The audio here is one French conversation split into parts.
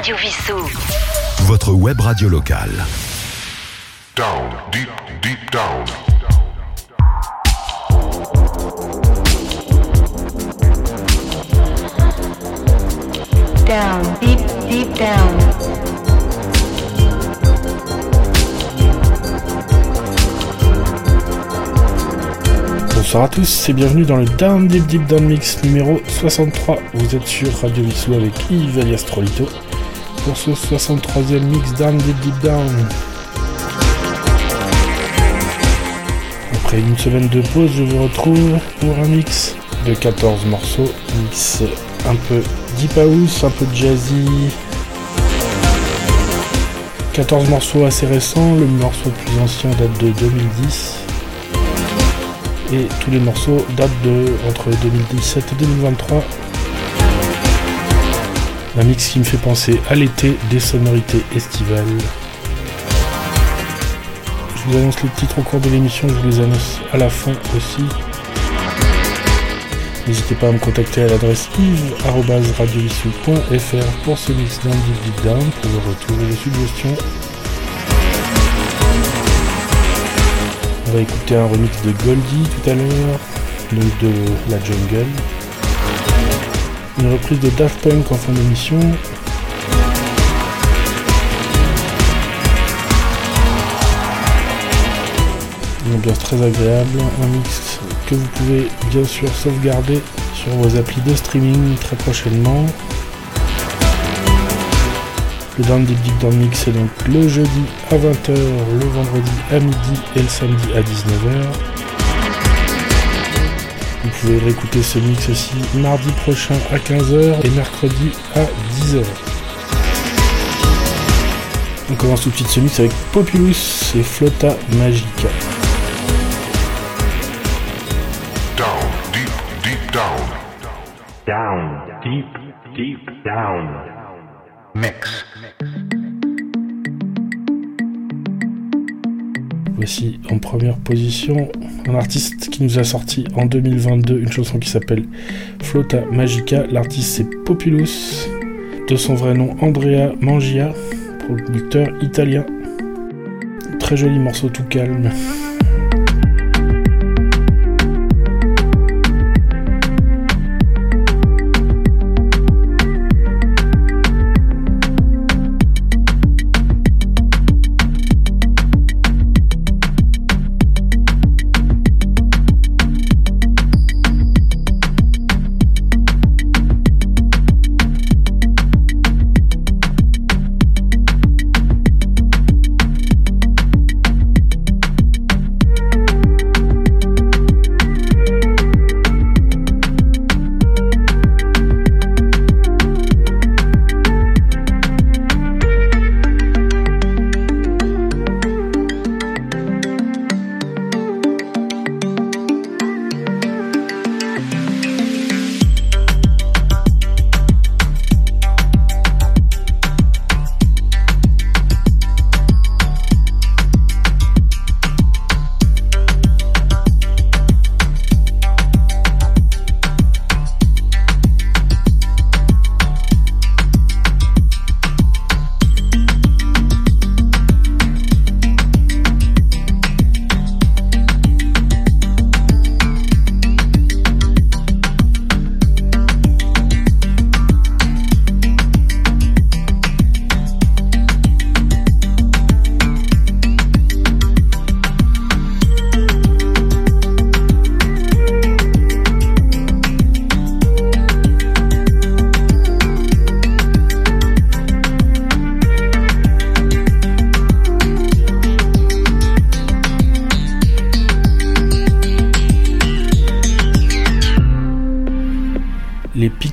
Radio Wissous. Votre web radio locale. Down, deep, deep down. Down, deep, deep down. Bonsoir à tous et bienvenue dans le Down Deep Deep Down Mix numéro 63. Vous êtes sur Radio Wissous avec Yves alias Trollitto pour ce 63e mix Down Deep Deep Down. Après une semaine de pause, je vous retrouve pour un mix de 14 morceaux, mix un peu deep house, un peu jazzy. 14 morceaux assez récents, le morceau le plus ancien date de 2010. Et tous les morceaux datent de entre 2017 et 2023. Un mix qui me fait penser à l'été, des sonorités estivales. Je vous annonce les titres au cours de l'émission, je vous les annonce à la fin aussi. N'hésitez pas à me contacter à l'adresse yves@radiowissous.fr pour ce mix down deep deep down, pour vos retours et vos suggestions. On va écouter un remix de Goldie tout à l'heure, donc de La Jungle. Une reprise de Daft Punk en fin d'émission. Une ambiance très agréable, un mix que vous pouvez bien sûr sauvegarder sur vos applis de streaming très prochainement. Le Down Deep Deep Down Mix est donc le jeudi à 20h, le vendredi à midi et le samedi à 19h. Vous pouvez réécouter ce mix aussi mardi prochain à 15h et mercredi à 10h. On commence tout de suite ce mix avec Populous et Flotta Magica. Down, deep, deep down. Mix. Voici en première position un artiste qui nous a sorti en 2022 une chanson qui s'appelle Flotta Magica. L'artiste c'est Populous, de son vrai nom Andrea Mangia, producteur italien. Très joli morceau tout calme.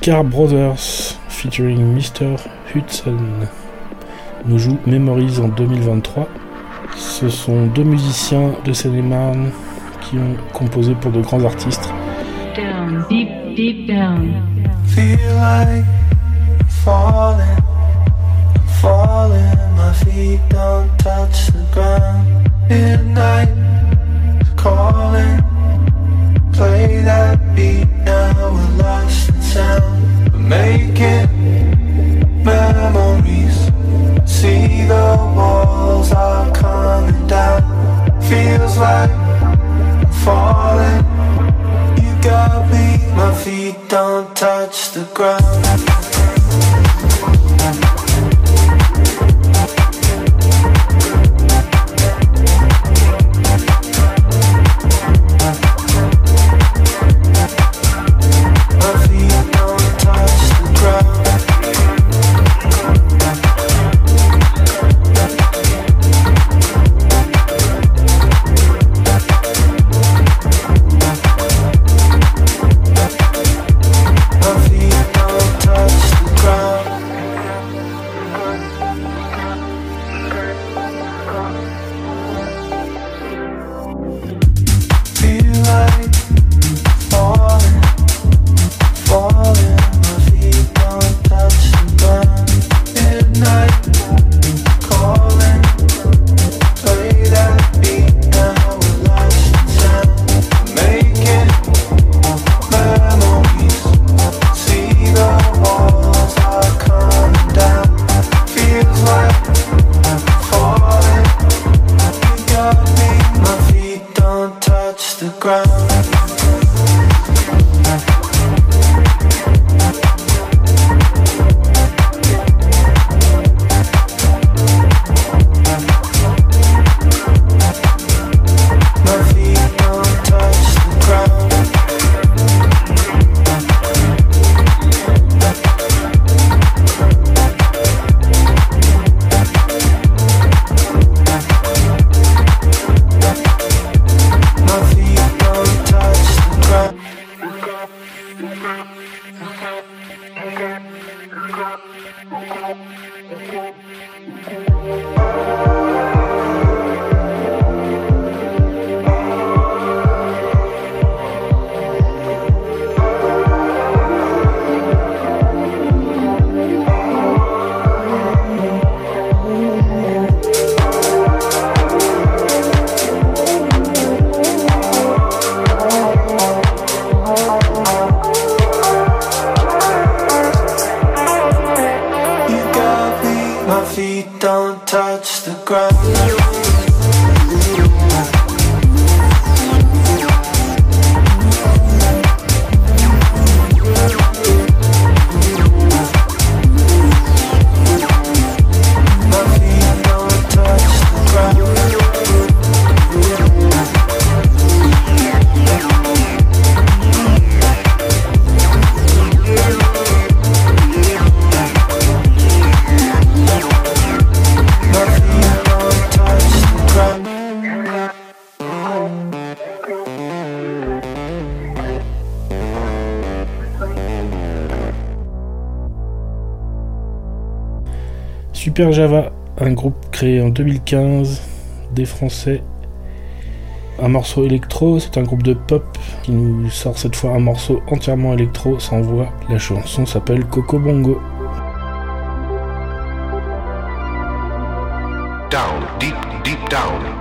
Star Brothers featuring Mr. Hudson nous joue Memories en 2023. Ce sont deux musiciens de Seine-et-Marne qui ont composé pour de grands artistes. Down, deep, deep down. Feel like falling, I'm falling, my feet don't touch the ground. Midnight calling, play that beat now we're lost in sound. Making memories. Super Java, un groupe créé en 2015, des Français, un morceau électro, c'est un groupe de pop qui nous sort cette fois un morceau entièrement électro sans voix, la chanson s'appelle Coco Bongo. Down, deep, deep down.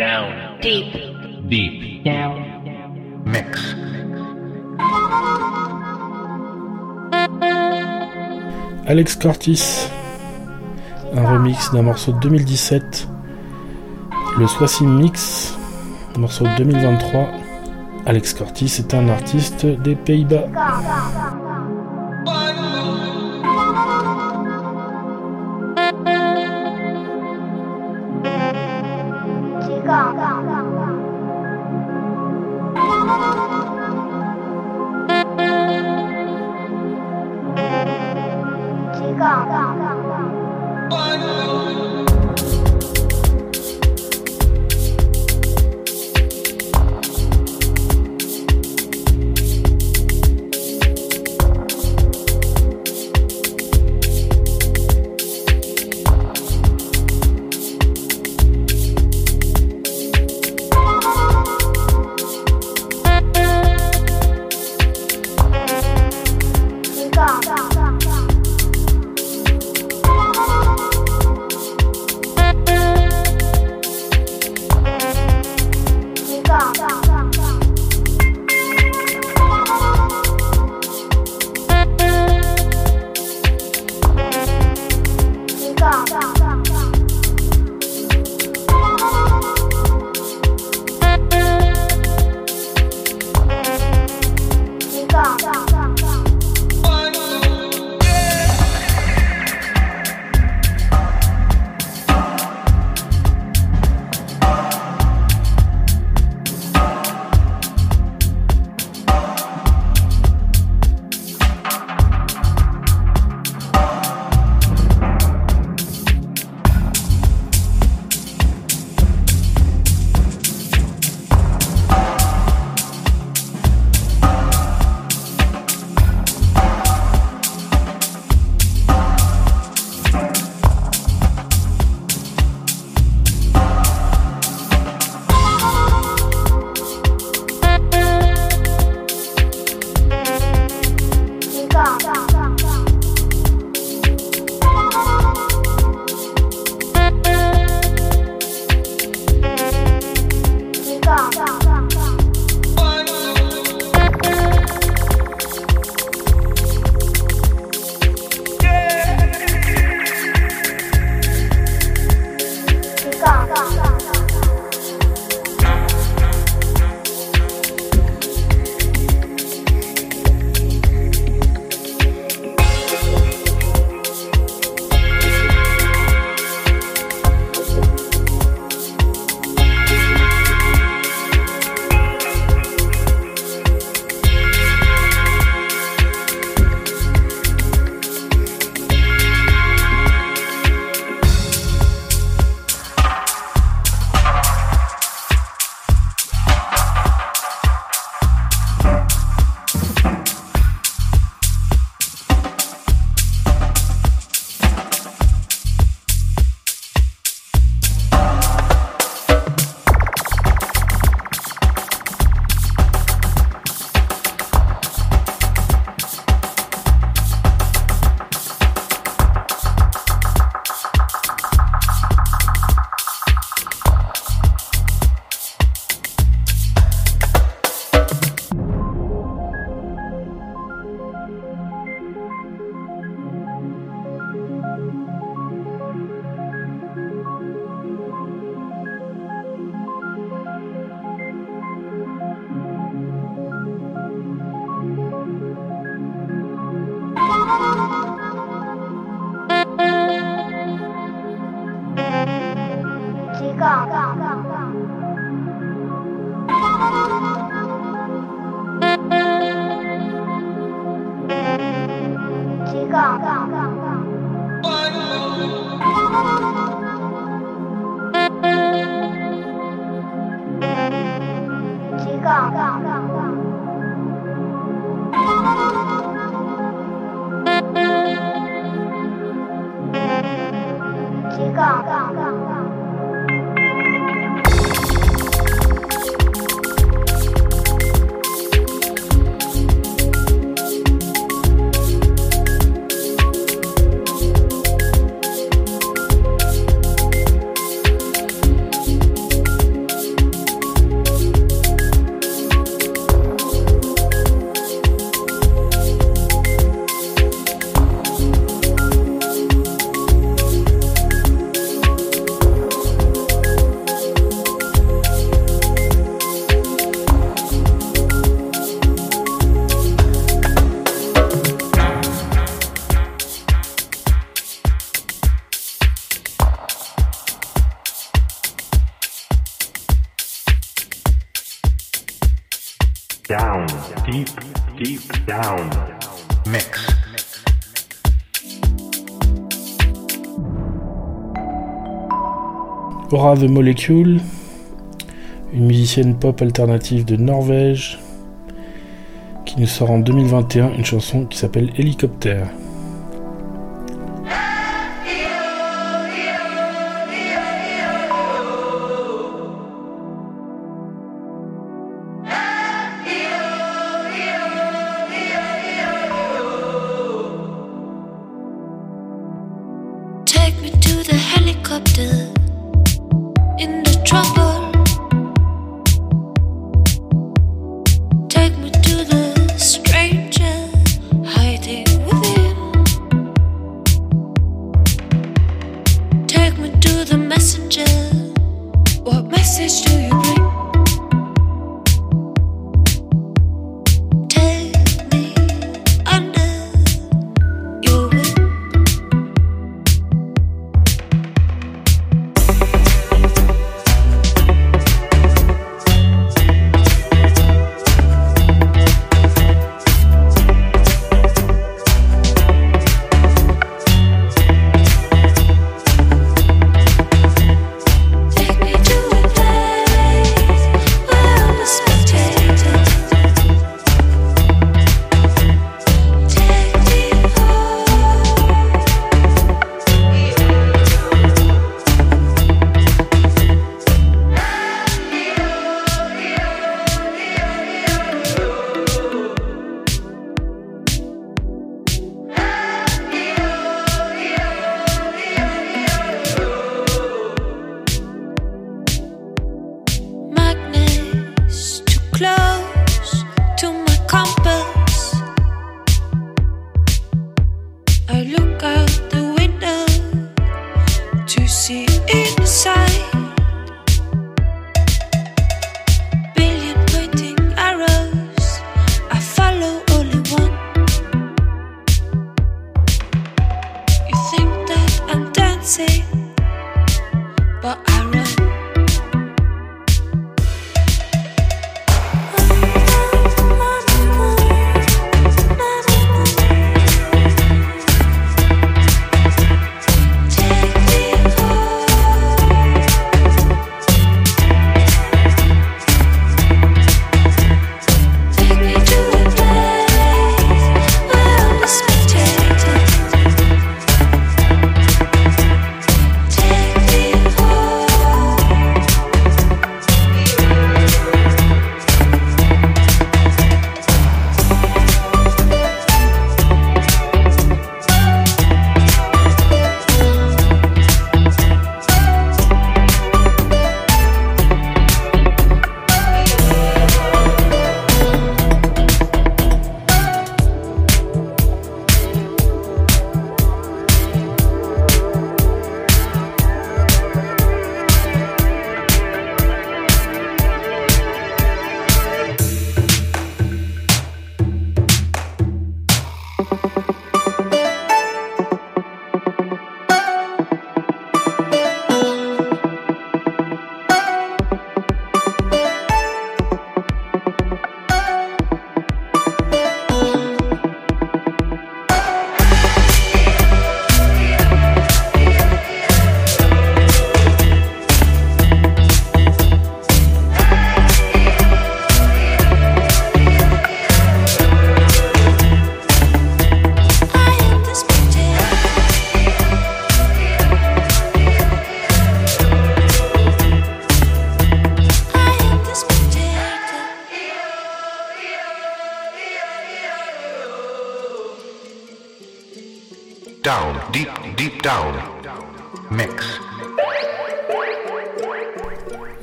Down, deep, deep, down, mix. Alex Kortis, un remix d'un morceau de 2017, le Soissy Mix, morceau de 2023. Alex Kortis est un artiste des Pays-Bas. The Molecule, une musicienne pop alternative de Norvège qui nous sort en 2021 une chanson qui s'appelle Hélicoptère. me to the messenger. What message do you bring?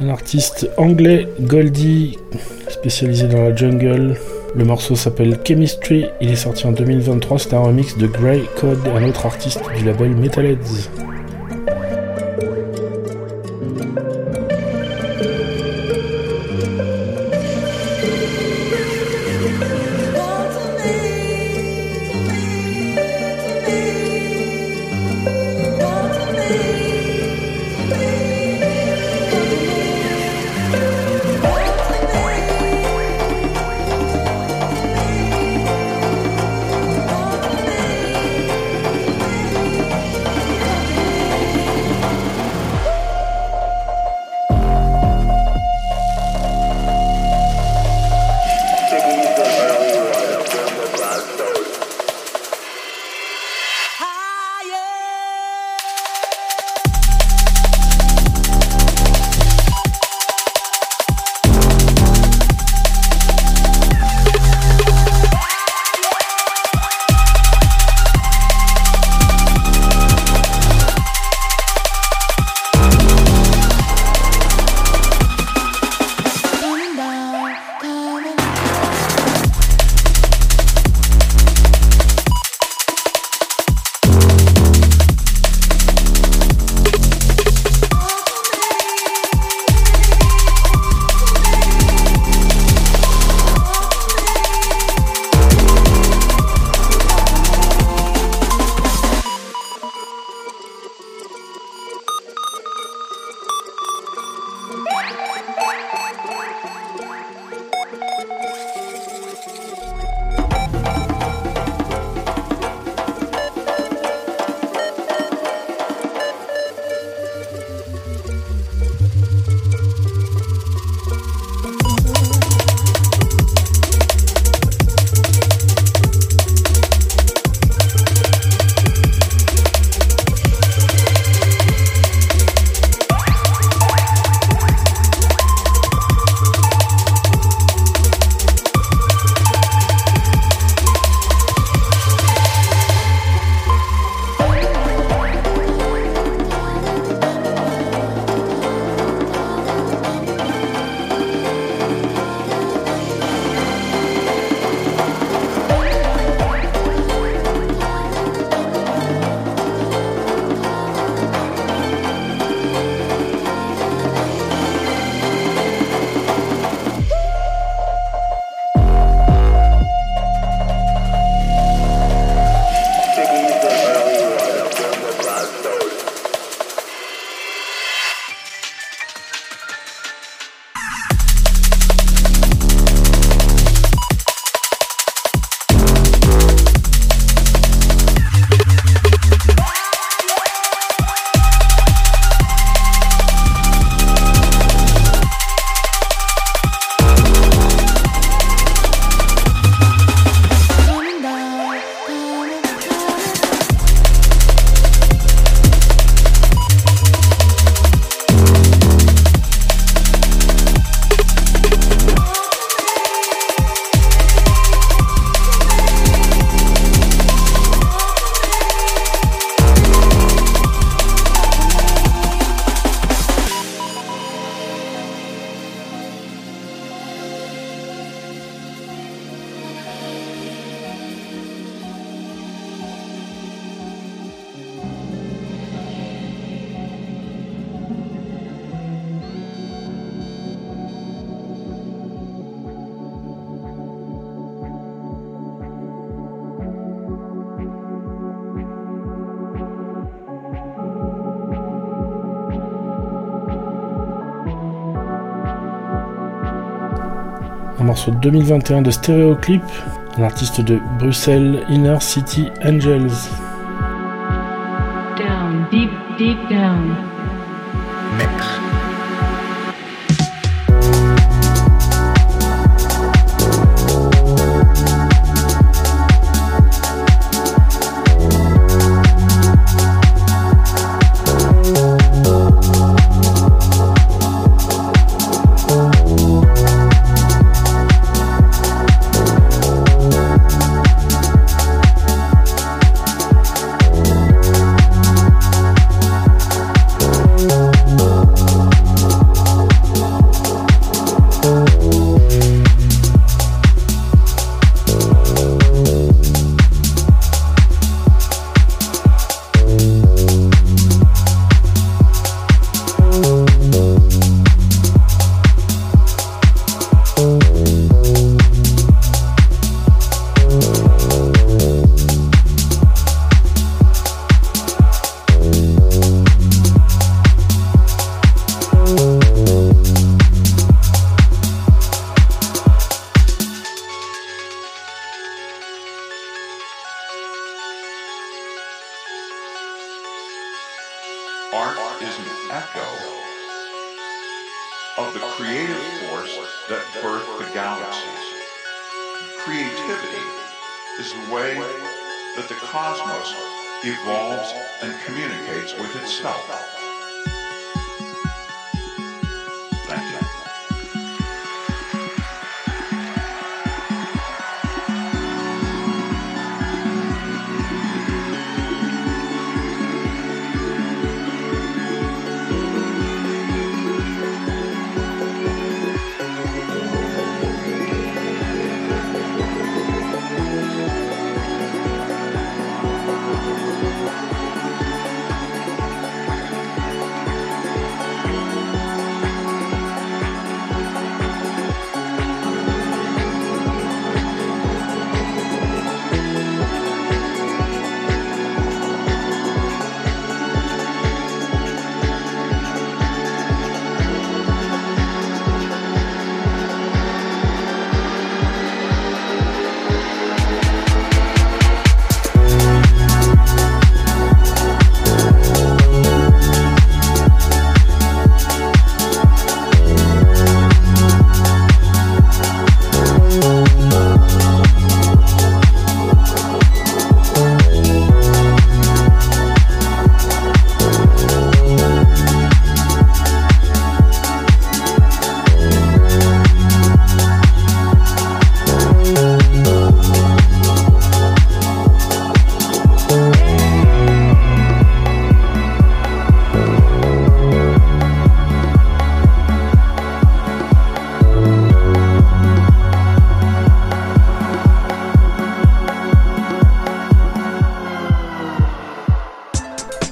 Un artiste anglais, Goldie, spécialisé dans la jungle. Le morceau s'appelle Chemistry, il est sorti en 2023, c'est un remix de Grey Code, un autre artiste du label Metalheads. un morceau de 2021 de Stéréoclip, un artiste de Bruxelles, Inner City Angels. Down, deep, deep down. Mec.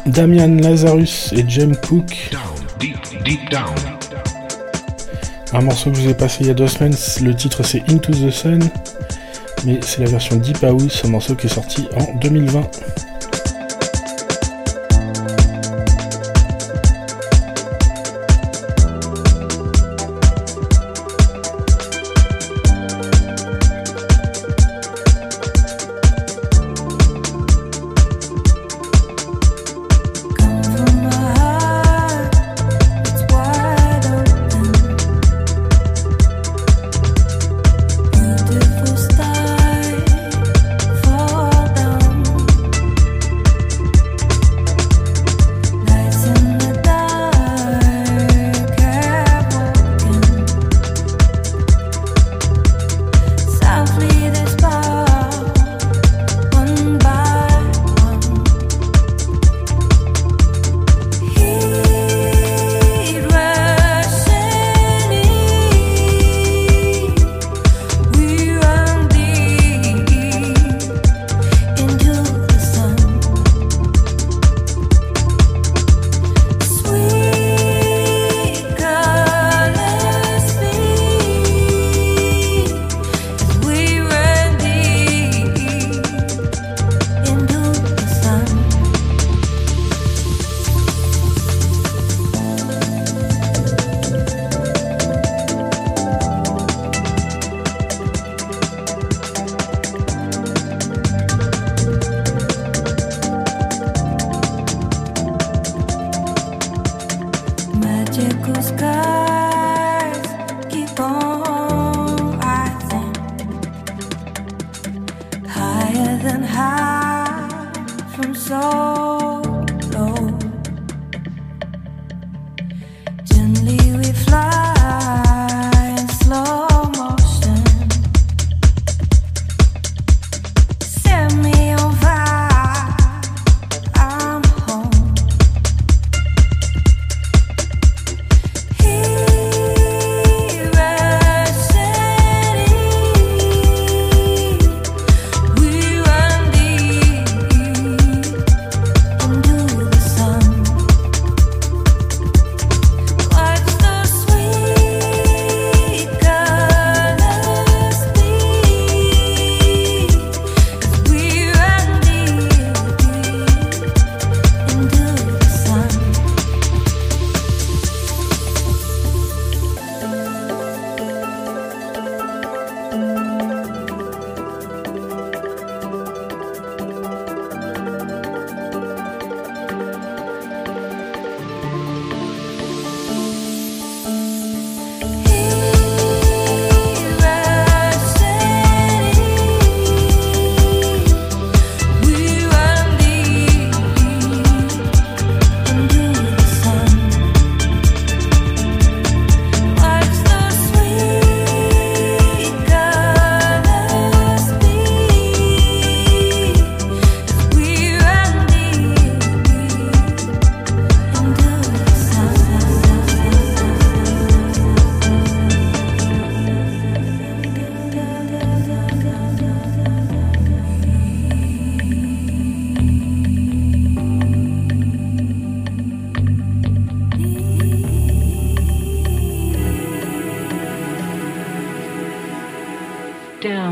Damian Lazarus et Jem Cook. Down, deep down. Un morceau que je vous ai passé il y a 2 semaines, le titre c'est Into the Sun, mais c'est la version Deep House, un morceau qui est sorti en 2020.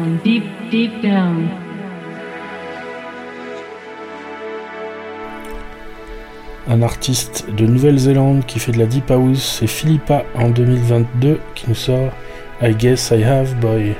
down, deep, deep down. Un artiste de Nouvelle-Zélande qui fait de la deep house, c'est Philippa en 2022 qui nous sort I Guess I Have Boy.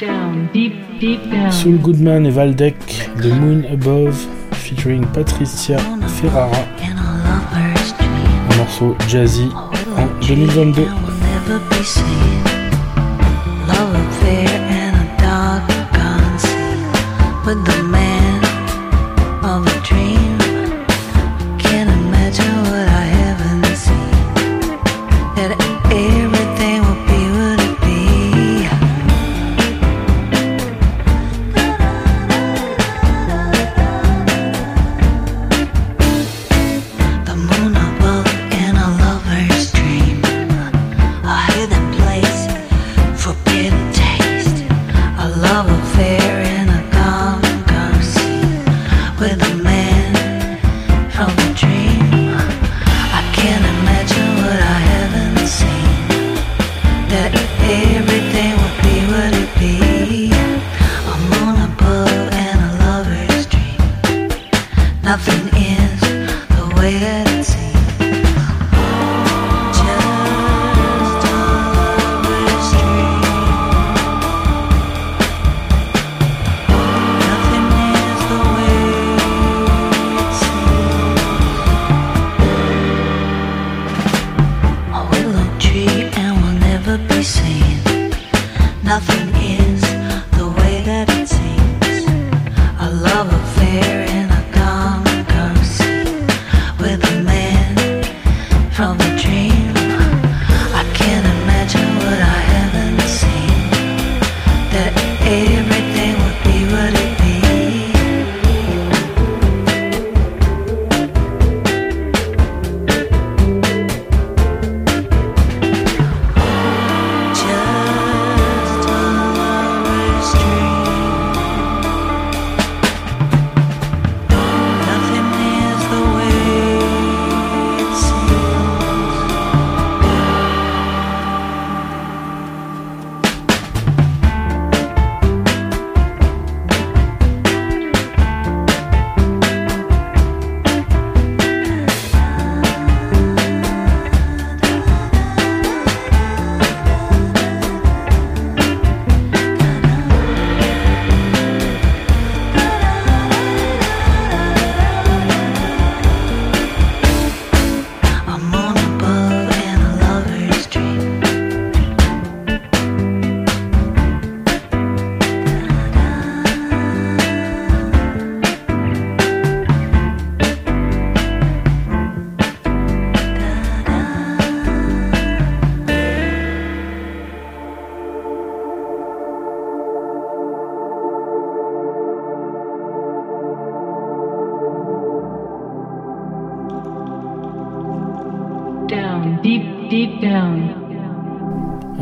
Down, deep, deep down. Soul Goodman et Wildeck, The Moon Above, featuring Patricia Ferrara. Un morceau jazzy en 2022.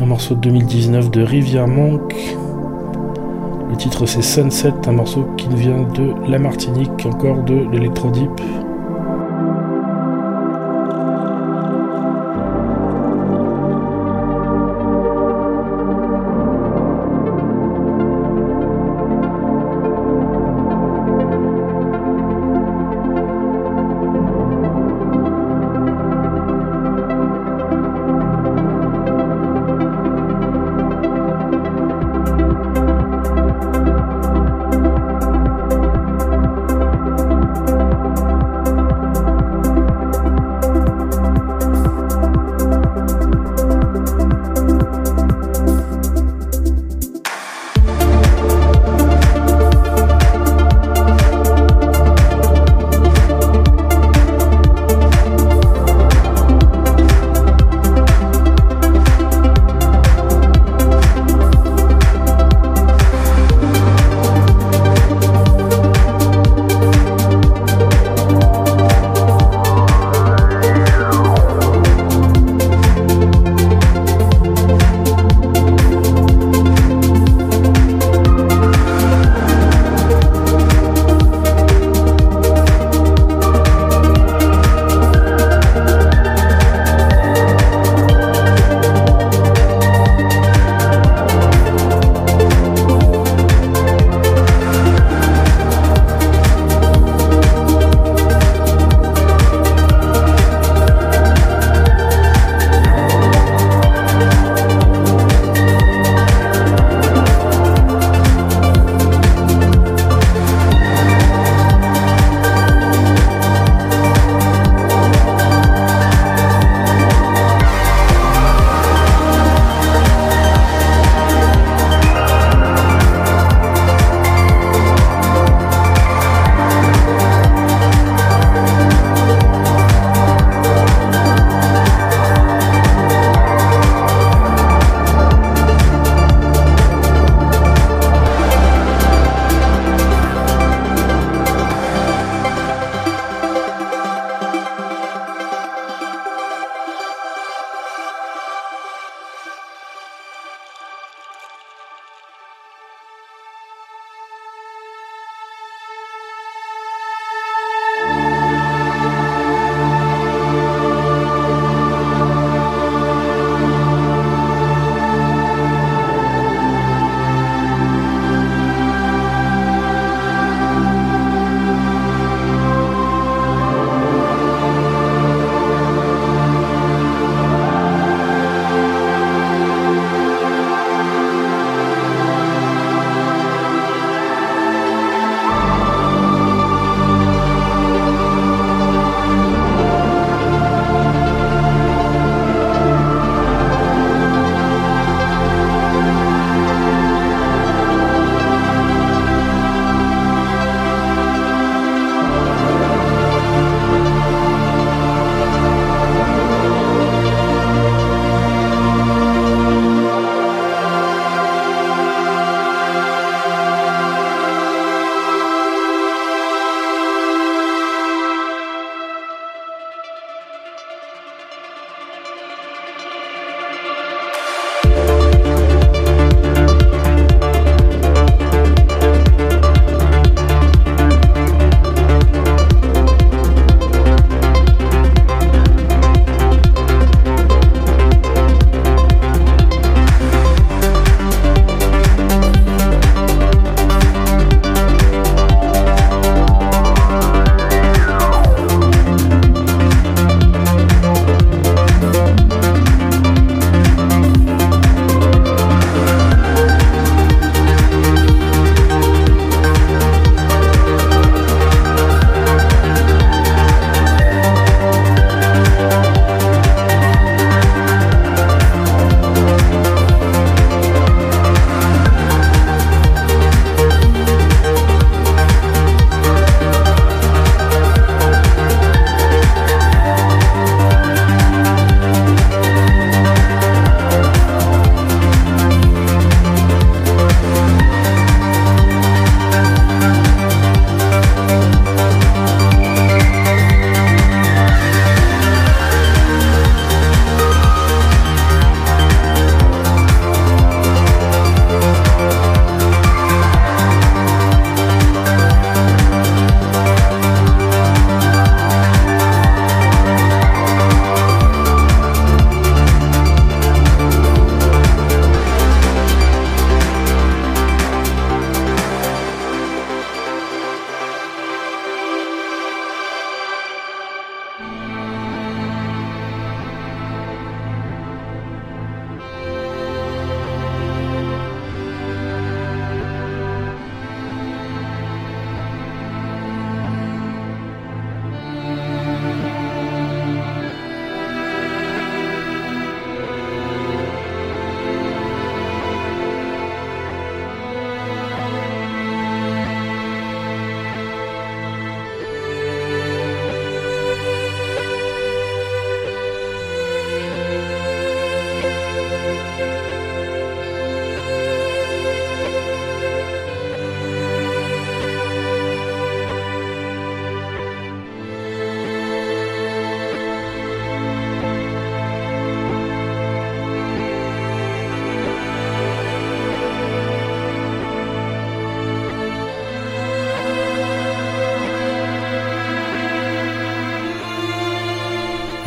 Un morceau de 2019 de Rivière Mönk. Le titre c'est Sunset, un morceau qui vient de la Martinique, encore de l'électrodeep.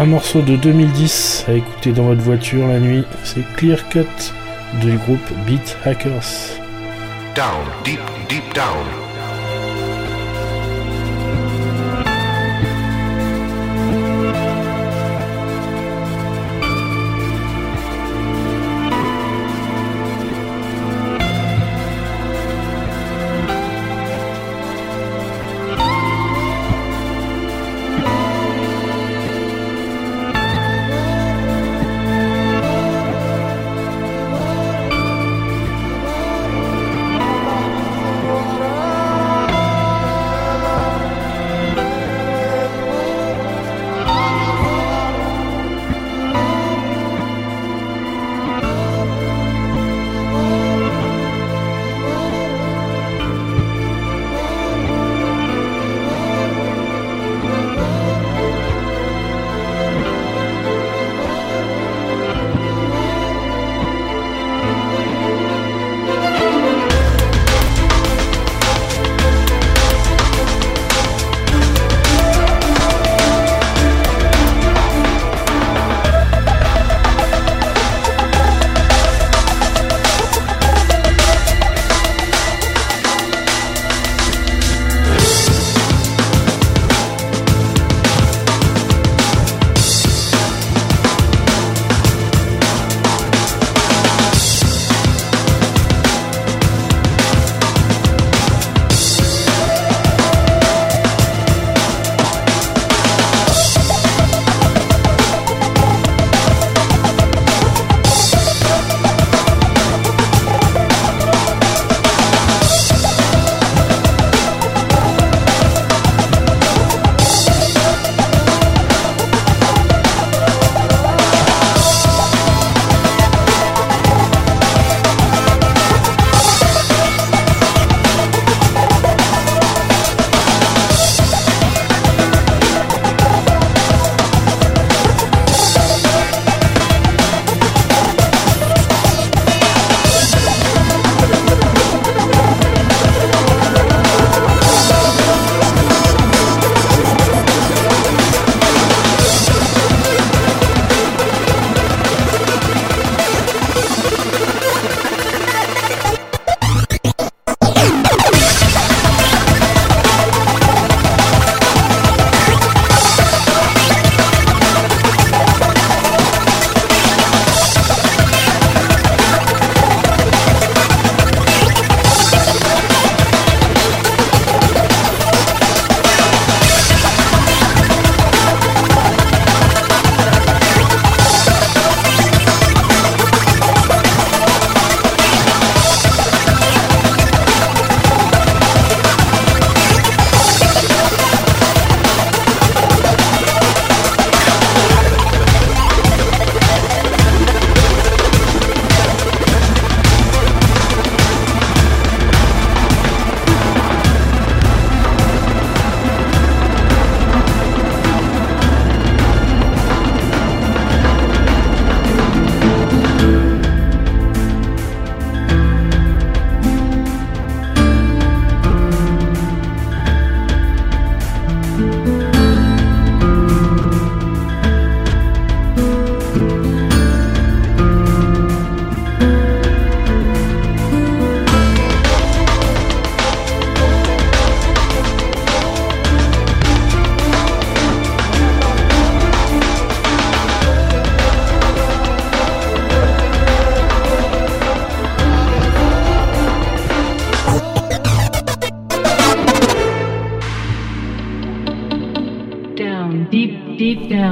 un morceau de 2010 à écouter dans votre voiture la nuit, c'est Clear Cut du groupe Beat Hackers. Down, deep, deep down.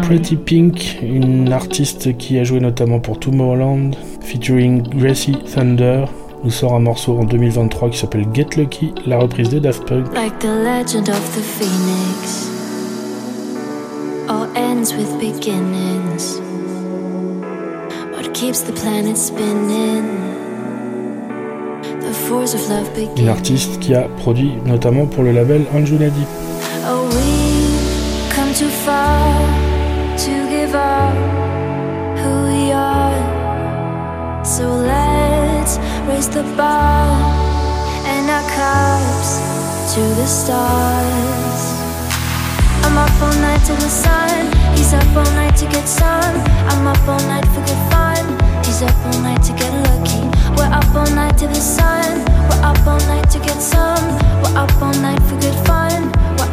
Betty Pink, une artiste qui a joué notamment pour Tomorrowland, featuring Gracie Thunder, nous sort un morceau en 2023 qui s'appelle Get Lucky, la reprise des Daft Punk. Like the legend of the phoenix, all ends with beginnings. What keeps the planet spinning? The force of love begins. Une artiste qui a produit notamment pour le label Anjunadi. Oh, we come too far. To give up who we are, so let's raise the bar and our cups to the stars. I'm up all night to the sun. He's up all night to get some. I'm up all night for good fun. He's up all night to get lucky. We're up all night to the sun. We're up all night to get some. We're up all night for good fun. We're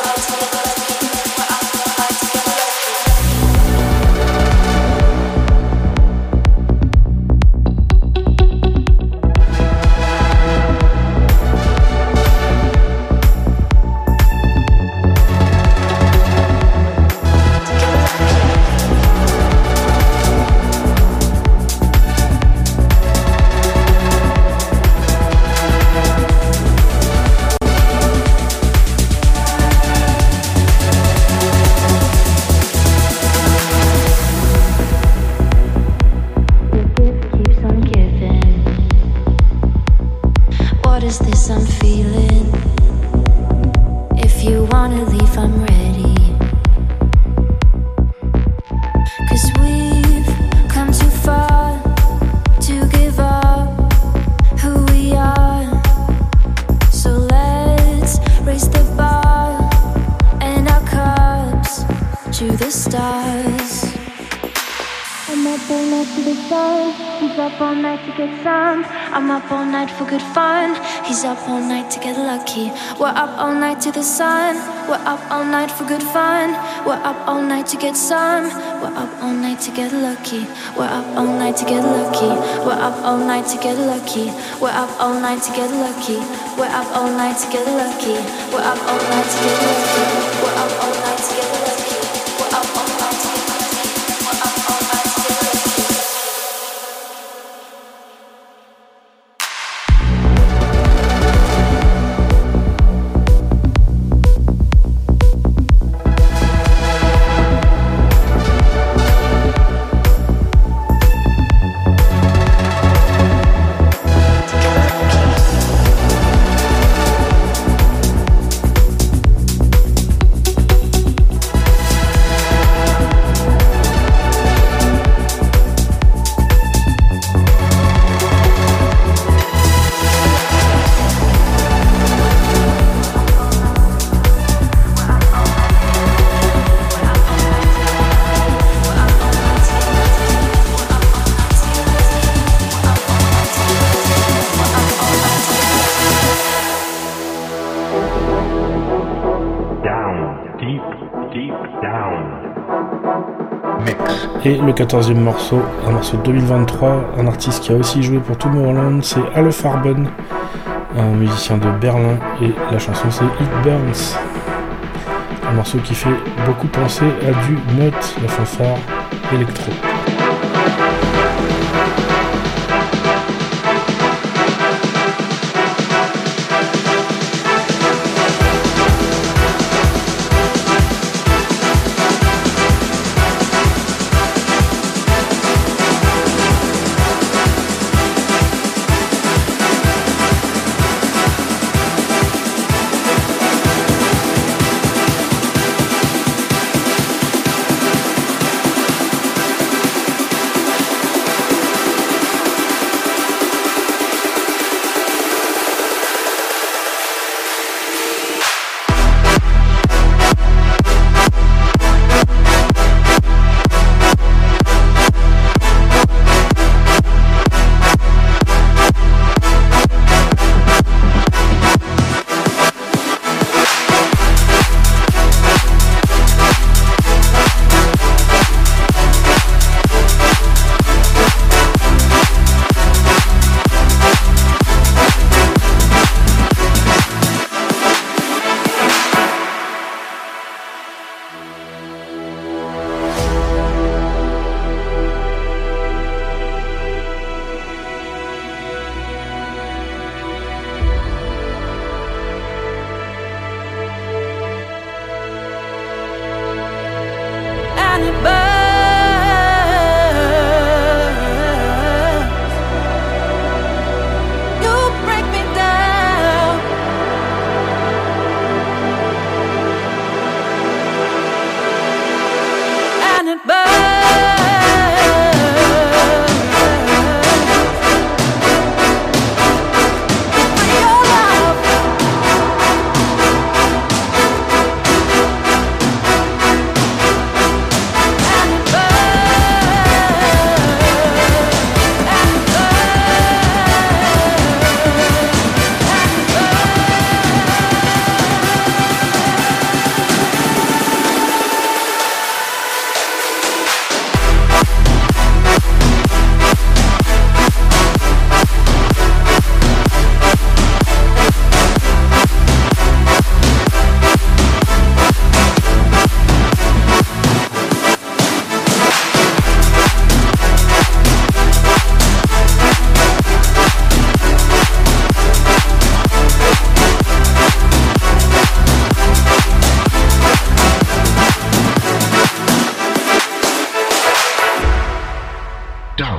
night to the sun. We're up all night for good fun. We're up all night to get some. We're up all night to get lucky. We're up all night to get lucky. We're up all night to get lucky. We're up all night to get lucky. We're up all night to get lucky. We're up all night to get lucky. We're up all night to get lucky. Et le 14e morceau, un morceau de 2023, un artiste qui a aussi joué pour Tomorrowland, c'est Alef Arben, un musicien de Berlin, et la chanson c'est It Burns. Un morceau qui fait beaucoup penser à du Mott, la fanfare électro.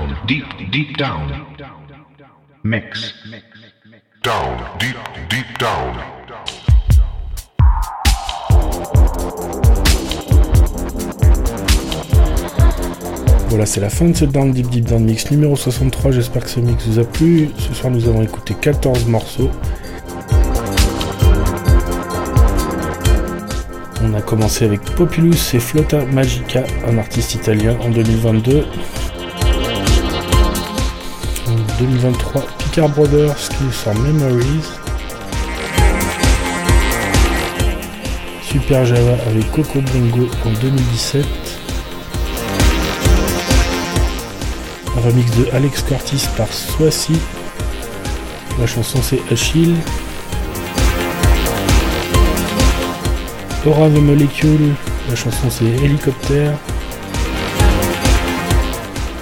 down, deep, deep down. Mix. Down, deep, deep down. Voilà, c'est la fin de ce Down Deep Deep Down Mix numéro 63, j'espère que ce mix vous a plu. Ce soir nous avons écouté 14 morceaux. On a commencé avec Populous et Flotta Magica, un artiste italien en 2022. En 2023, Picard Brothers qui sort Memories. Super Java avec Coco Bongo en 2017. Remix de Alex Kortis par Swassi. La chanson c'est Achille. Aura The Molecule. La chanson c'est Hélicoptère.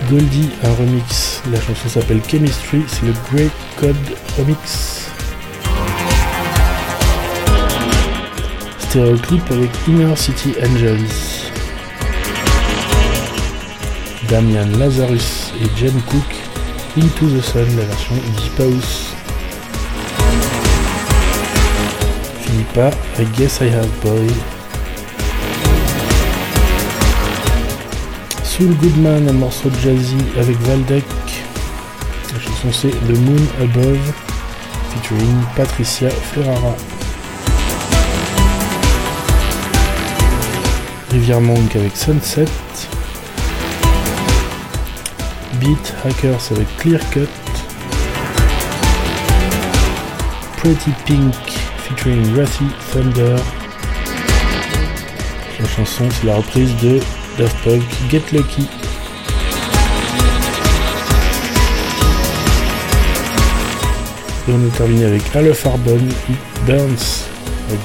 Goldie, un remix. La chanson s'appelle Chemistry. C'est le Grey Code Remix. Stéréoclip avec Inner City Angels. Damian Lazarus et Jen Cook, Into the Sun, la version Deep House. Philippa, I Guess I Have Boy. Soul Goodman, un morceau de jazzy avec Wildeck. La chanson c'est The Moon Above, featuring Patricia Ferrara. Rivière Mönk avec Sunset. Beat Hackers avec Clear Cut. Pretty Pink featuring Rathy Thunder. La chanson c'est la reprise de Daft Punk Get Lucky. Et on a terminé avec Alef Arben, It Burns,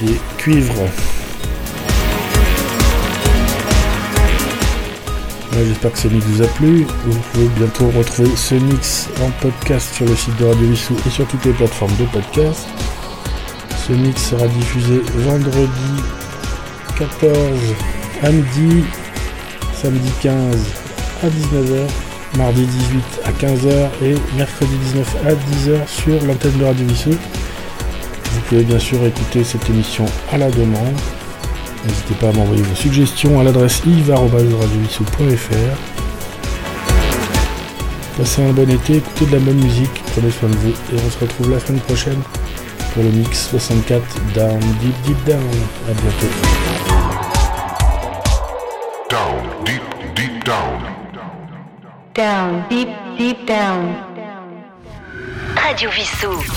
des cuivres. J'espère que ce mix vous a plu. Vous pouvez bientôt retrouver ce mix en podcast sur le site de Radio Wissous et sur toutes les plateformes de podcast. Ce mix sera diffusé vendredi 14 à midi, samedi 15 à 19h, mardi 18 à 15h et mercredi 19 à 10h sur l'antenne de Radio Wissous. Vous pouvez bien sûr écouter cette émission à la demande. N'hésitez pas à m'envoyer vos suggestions à l'adresse yves@radioWissous.fr. Passez un bon été, écoutez de la bonne musique, prenez soin de vous et on se retrouve la semaine prochaine pour le mix 64 Down Deep Deep Down. A bientôt. Down Deep Deep Down. Down Deep Deep Down. Radio Wissous.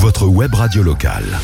Votre web radio locale.